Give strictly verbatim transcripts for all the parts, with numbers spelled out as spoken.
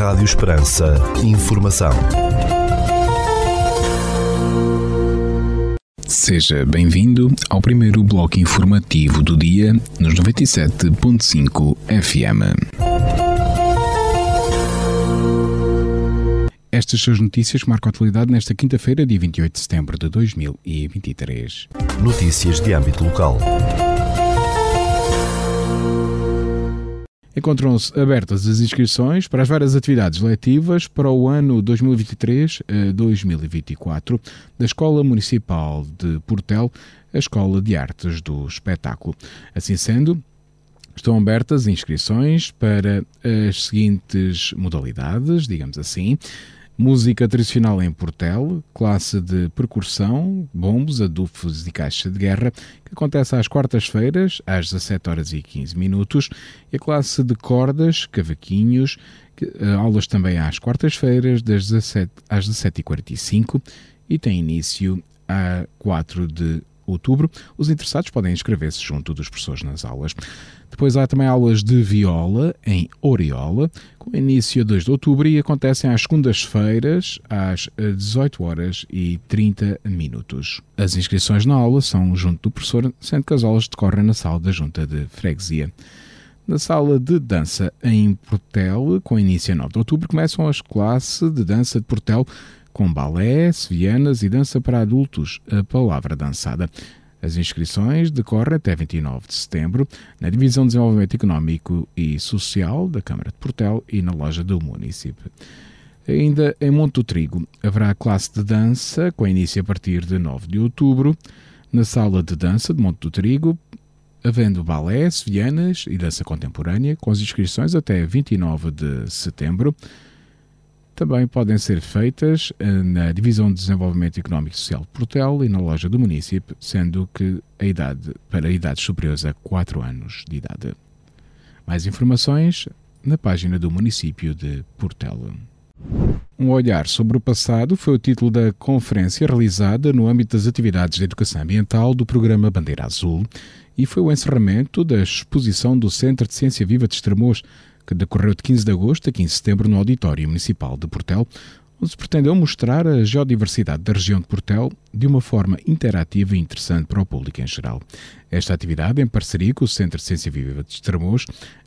Rádio Esperança. Informação. Seja bem-vindo ao primeiro bloco informativo do dia nos noventa e sete ponto cinco F M. Estas são as notícias que marcam a atualidade nesta quinta-feira, dia vinte e oito de setembro de dois mil e vinte e três. Notícias de âmbito local. Encontram-se abertas as inscrições para as várias atividades letivas para o ano dois mil e vinte e três a dois mil e vinte e quatro da Escola Municipal de Portel, a Escola de Artes do Espetáculo. Assim sendo, estão abertas inscrições para as seguintes modalidades, digamos assim: música tradicional em Portel, classe de percussão, bombos, adufes e caixa de guerra, que acontece às quartas-feiras, às dezassete horas e quinze minutos, e a classe de cordas, cavaquinhos, que, aulas também às quartas-feiras, das dezassete às dezassete e quarenta e cinco, e tem início a quatro de outubro. Os interessados podem inscrever-se junto dos professores nas aulas. Depois há também aulas de viola em Oriola, com início a dois de outubro, e acontecem às segundas-feiras, às dezoito horas e trinta minutos. As inscrições na aula são junto do professor, sendo que as aulas decorrem na sala da Junta de Freguesia. Na sala de dança em Portel, com início a nove de outubro, começam as classes de dança de Portel, com balé, sevianas e dança para adultos, a palavra dançada. As inscrições decorrem até vinte e nove de setembro na Divisão de Desenvolvimento Económico e Social da Câmara de Portel e na loja do município. Ainda em Monte do Trigo haverá classe de dança com início a partir de nove de outubro na Sala de Dança de Monte do Trigo, havendo balé, sevianas e dança contemporânea, com as inscrições até vinte e nove de setembro. Também podem ser feitas na Divisão de Desenvolvimento Económico e Social de Portel e na loja do município, sendo que a idade para idades superiores a quatro anos de idade. Mais informações na página do município de Portel. Um olhar sobre o passado foi o título da conferência realizada no âmbito das atividades de educação ambiental do programa Bandeira Azul e foi o encerramento da exposição do Centro de Ciência Viva de Estremoz, que decorreu de quinze de agosto a quinze de setembro no Auditório Municipal de Portel, onde se pretendeu mostrar a geodiversidade da região de Portel de uma forma interativa e interessante para o público em geral. Esta atividade, em parceria com o Centro de Ciência Viva de Estremoz,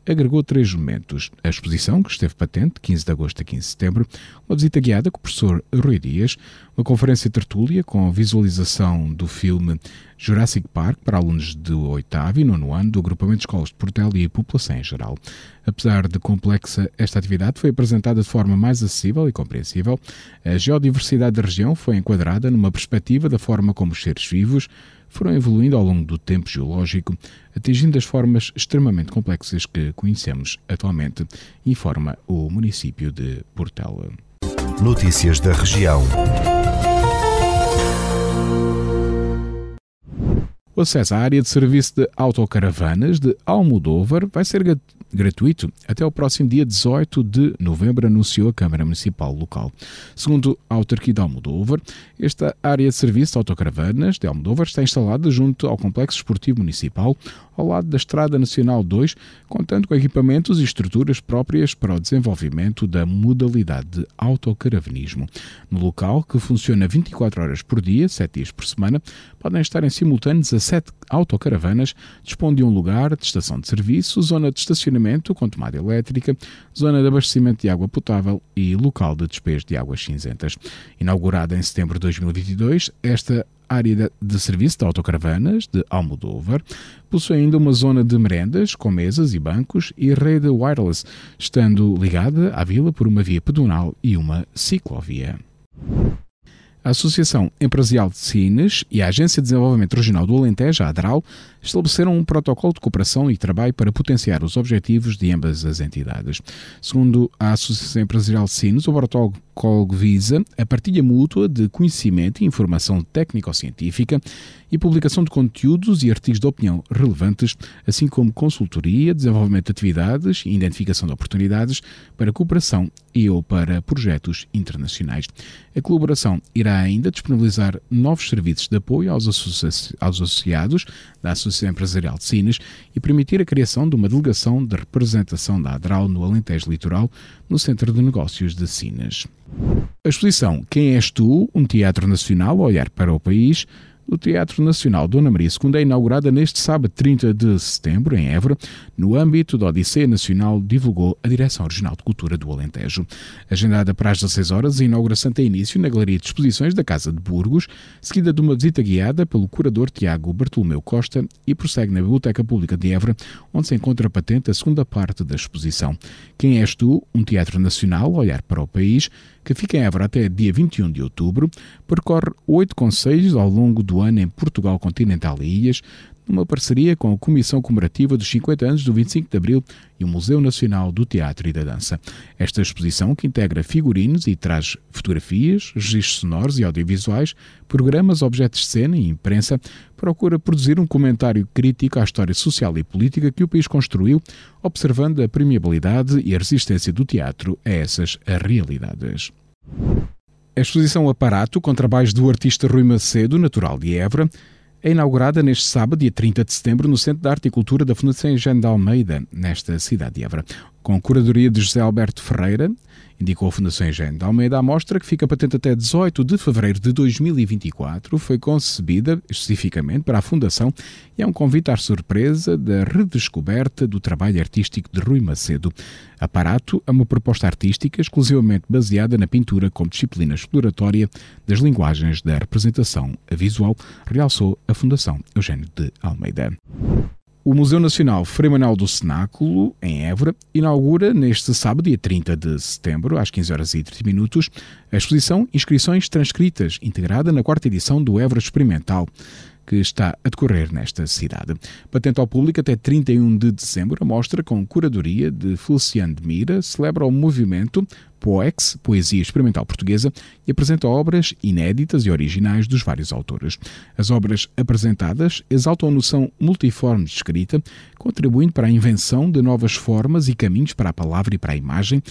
agregou três momentos: a exposição, que esteve patente de quinze de agosto a quinze de setembro, uma visita guiada com o professor Rui Dias, uma conferência tertúlia com visualização do filme Jurassic Park para alunos do oitavo e nono ano do Agrupamento de Escolas de Portel e a população em geral. Apesar de complexa, esta atividade foi apresentada de forma mais acessível e compreensível. A geodiversidade da região foi enquadrada numa perspectiva da forma como os seres vivos foram evoluindo ao longo do tempo geológico, atingindo as formas extremamente complexas que conhecemos atualmente, informa o município de Portel. Notícias da região. O acesso à área de serviço de autocaravanas de Almodôvar vai ser gratuito até o próximo dia dezoito de novembro, anunciou a Câmara Municipal local. Segundo a autarquia de Almodôvar, esta área de serviço de autocaravanas de Almodôvar está instalada junto ao Complexo Esportivo Municipal, ao lado da Estrada Nacional dois, contando com equipamentos e estruturas próprias para o desenvolvimento da modalidade de autocaravanismo. No local, que funciona vinte e quatro horas por dia, sete dias por semana, podem estar em simultâneo dezassete autocaravanas, dispõe de um lugar de estação de serviço, zona de estacionamento com tomada elétrica, zona de abastecimento de água potável e local de despejo de águas cinzentas. Inaugurada em setembro de dois mil e vinte e dois, esta área de serviço de autocaravanas de Almodôvar possui ainda uma zona de merendas com mesas e bancos e rede wireless, estando ligada à vila por uma via pedonal e uma ciclovia. A Associação Empresarial de Sines e a Agência de Desenvolvimento Regional do Alentejo, a ADRAU, estabeleceram um protocolo de cooperação e trabalho para potenciar os objetivos de ambas as entidades. Segundo a Associação Empresarial de Sines, o protocolo C O G visa a partilha mútua de conhecimento e informação técnico-científica e publicação de conteúdos e artigos de opinião relevantes, assim como consultoria, desenvolvimento de atividades e identificação de oportunidades para cooperação e ou para projetos internacionais. A colaboração irá ainda disponibilizar novos serviços de apoio aos, associ- aos associados da Associação Empresarial de Sines e permitir a criação de uma delegação de representação da ADRAU no Alentejo Litoral, no Centro de Negócios de Sines. A exposição Quem és tu? Um teatro nacional a olhar para o país, do Teatro Nacional Dona Maria segunda é inaugurada neste sábado trinta de setembro, em Évora, no âmbito da Odisseia Nacional, divulgou a Direção Regional de Cultura do Alentejo. Agendada para as dezasseis horas, a inauguração tem início na Galeria de Exposições da Casa de Burgos, seguida de uma visita guiada pelo curador Tiago Bartolomeu Costa e prossegue na Biblioteca Pública de Évora, onde se encontra patente a segunda parte da exposição. Quem és tu? Um teatro nacional a olhar para o país, que fica em Évora até dia vinte e um de outubro, percorre oito concelhos ao longo do ano em Portugal Continental e Ilhas, numa parceria com a Comissão Comemorativa dos cinquenta anos do vinte e cinco de Abril e o Museu Nacional do Teatro e da Dança. Esta exposição, que integra figurinos e traz fotografias, registros sonoros e audiovisuais, programas, objetos de cena e imprensa, procura produzir um comentário crítico à história social e política que o país construiu, observando a permeabilidade e a resistência do teatro a essas realidades. A exposição Aparato, com trabalhos do artista Rui Macedo, natural de Évora, é inaugurada neste sábado, dia trinta de setembro, no Centro de Arte e Cultura da Fundação Eugénio de Almeida, nesta cidade de Évora. Com a curadoria de José Alberto Ferreira, indicou a Fundação Eugénio de Almeida, a mostra, que fica patente até dezoito de fevereiro de dois mil e vinte e quatro, foi concebida especificamente para a Fundação e é um convite à surpresa da redescoberta do trabalho artístico de Rui Macedo. Aparato é uma proposta artística exclusivamente baseada na pintura como disciplina exploratória das linguagens da representação visual, realçou a Fundação Eugénio de Almeida. O Museu Nacional Fremanal do Cenáculo, em Évora, inaugura neste sábado, dia trinta de setembro, às quinze horas e trinta minutos, a exposição Inscrições Transcritas, integrada na quarta edição do Évora Experimental, que está a decorrer nesta cidade. Patente ao público até trinta e um de dezembro, a mostra, com curadoria de Feliciano de Mira, celebra o movimento POEX, Poesia Experimental Portuguesa, e apresenta obras inéditas e originais dos vários autores. As obras apresentadas exaltam a noção multiforme de escrita, contribuindo para a invenção de novas formas e caminhos para a palavra e para a imagem,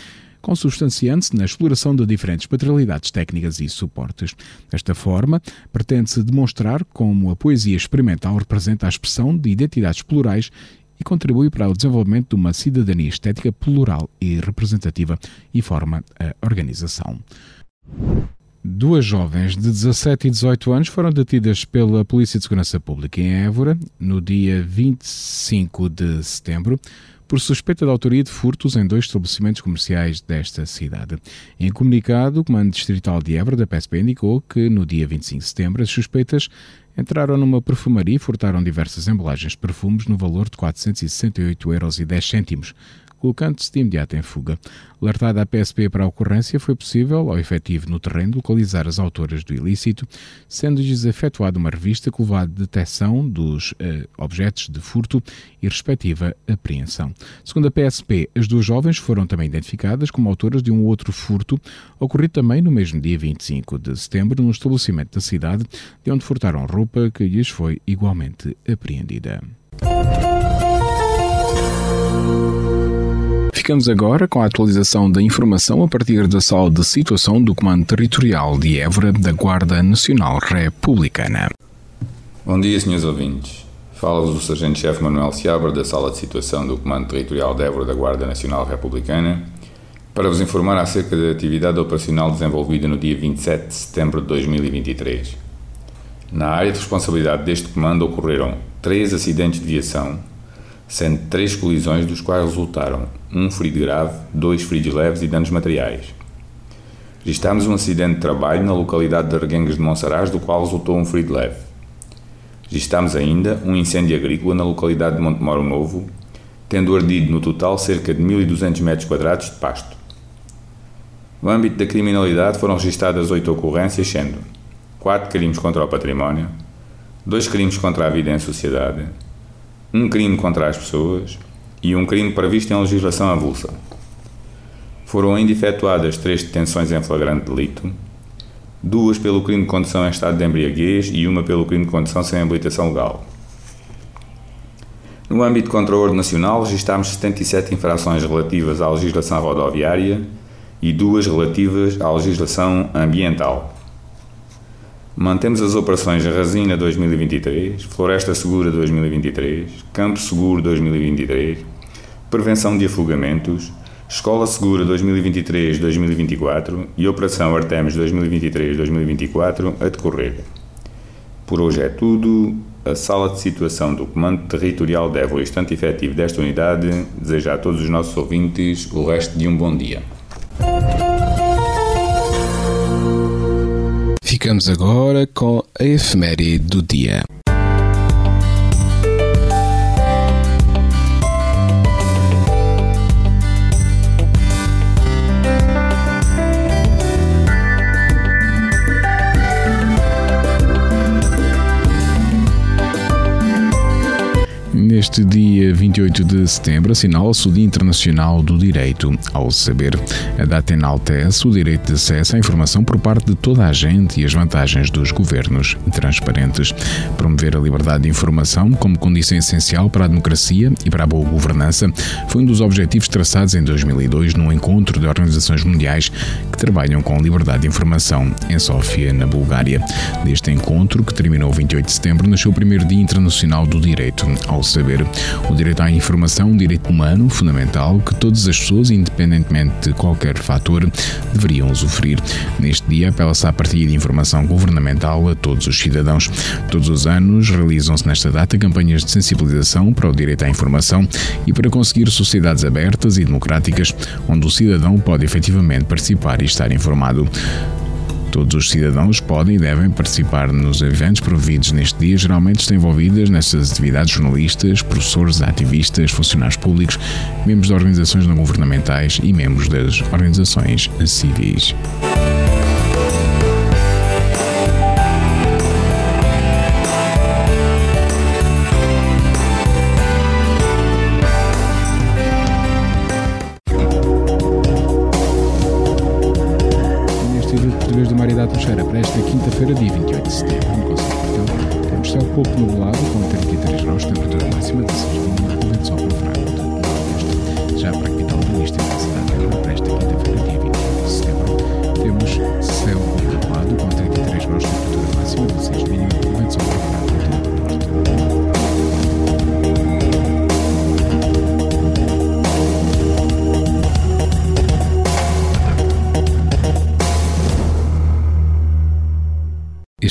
consubstanciando-se na exploração de diferentes materialidades técnicas e suportes. Desta forma, pretende-se demonstrar como a poesia experimental representa a expressão de identidades plurais e contribui para o desenvolvimento de uma cidadania estética plural e representativa, e forma a organização. Duas jovens de dezassete e dezoito anos foram detidas pela Polícia de Segurança Pública em Évora, no dia vinte e cinco de setembro, por suspeita de autoria de furtos em dois estabelecimentos comerciais desta cidade. Em comunicado, o Comando Distrital de Évora da P S P indicou que, no dia vinte e cinco de setembro, as suspeitas entraram numa perfumaria e furtaram diversas embalagens de perfumes no valor de quatrocentos e sessenta e oito euros e dez cêntimos, colocando-se de imediato em fuga. Alertada a P S P para a ocorrência, foi possível, ao efetivo no terreno, localizar as autoras do ilícito, sendo-lhes efetuada uma revista que levou à detecção dos eh, objetos de furto e respectiva apreensão. Segundo a P S P, as duas jovens foram também identificadas como autoras de um outro furto, ocorrido também no mesmo dia vinte e cinco de setembro, num estabelecimento da cidade, de onde furtaram roupa que lhes foi igualmente apreendida. Ficamos agora com a atualização da informação a partir da sala de situação do Comando Territorial de Évora da Guarda Nacional Republicana. Bom dia, senhores ouvintes. Fala-vos o Sargento-Chefe Manuel Seabra da sala de situação do Comando Territorial de Évora da Guarda Nacional Republicana para vos informar acerca da atividade operacional desenvolvida no dia vinte e sete de setembro de dois mil e vinte e três. Na área de responsabilidade deste comando ocorreram três acidentes de viação, sendo três colisões, dos quais resultaram um ferido grave, dois feridos leves e danos materiais. Registámos um acidente de trabalho na localidade de Reguengas de Monsaraz, do qual resultou um ferido leve. Registámos ainda um incêndio agrícola na localidade de Montemoro Novo, tendo ardido no total cerca de mil e duzentos metros quadrados de pasto. No âmbito da criminalidade foram registadas oito ocorrências, sendo quatro crimes contra o património, dois crimes contra a vida em sociedade, um crime contra as pessoas e um crime previsto em legislação avulsa. foram ainda efetuadas três detenções em flagrante delito, duas pelo crime de condução em estado de embriaguez e uma pelo crime de condução sem habilitação legal. No âmbito contra o ordem nacional, registámos setenta e sete infrações relativas à legislação rodoviária e duas relativas à legislação ambiental. Mantemos as operações Razina dois mil e vinte e três, Floresta Segura dois mil e vinte e três, Campo Seguro dois mil e vinte e três, Prevenção de Afogamentos, Escola Segura dois mil e vinte e três a dois mil e vinte e quatro e Operação Artemis dois mil e vinte e três a dois mil e vinte e quatro a decorrer. Por hoje é tudo. A Sala de Situação do Comando Territorial de Évora, instante efetivo desta unidade, deseja a todos os nossos ouvintes o resto de um bom dia. Ficamos agora com a efeméride do dia. Neste dia vinte e oito de setembro assinala-se o Dia Internacional do Direito ao Saber. A data enaltece o direito de acesso à informação por parte de toda a gente e as vantagens dos governos transparentes. Promover a liberdade de informação como condição essencial para a democracia e para a boa governança foi um dos objetivos traçados em dois mil e dois num encontro de organizações mundiais que trabalham com liberdade de informação em Sófia, na Bulgária. Deste encontro, que terminou vinte e oito de setembro, nasceu o primeiro Dia Internacional do Direito ao Saber. O direito à informação é um direito humano fundamental que todas as pessoas, independentemente de qualquer fator, deveriam usufruir. Neste dia, apela-se à partilha de informação governamental a todos os cidadãos. Todos os anos realizam-se nesta data campanhas de sensibilização para o direito à informação e para conseguir sociedades abertas e democráticas, onde o cidadão pode efetivamente participar e estar informado. Todos os cidadãos podem e devem participar nos eventos promovidos neste dia. Geralmente estão envolvidas nestas atividades jornalistas, professores, ativistas, funcionários públicos, membros de organizações não governamentais e membros das organizações civis. Para esta quinta-feira, dia vinte e oito de setembro, no Conselho de Portel, temos céu pouco nublado, com trinta e três graus, temperatura máxima de seis mínima, com vento sopro fraco de nordeste. Já para a capital do Ministro da Cidade de Évora, para esta quinta-feira, dia vinte e oito de setembro, temos céu pouco nublado, com trinta e três graus, temperatura máxima de seis mínima, com vento sopro fraco de nordeste.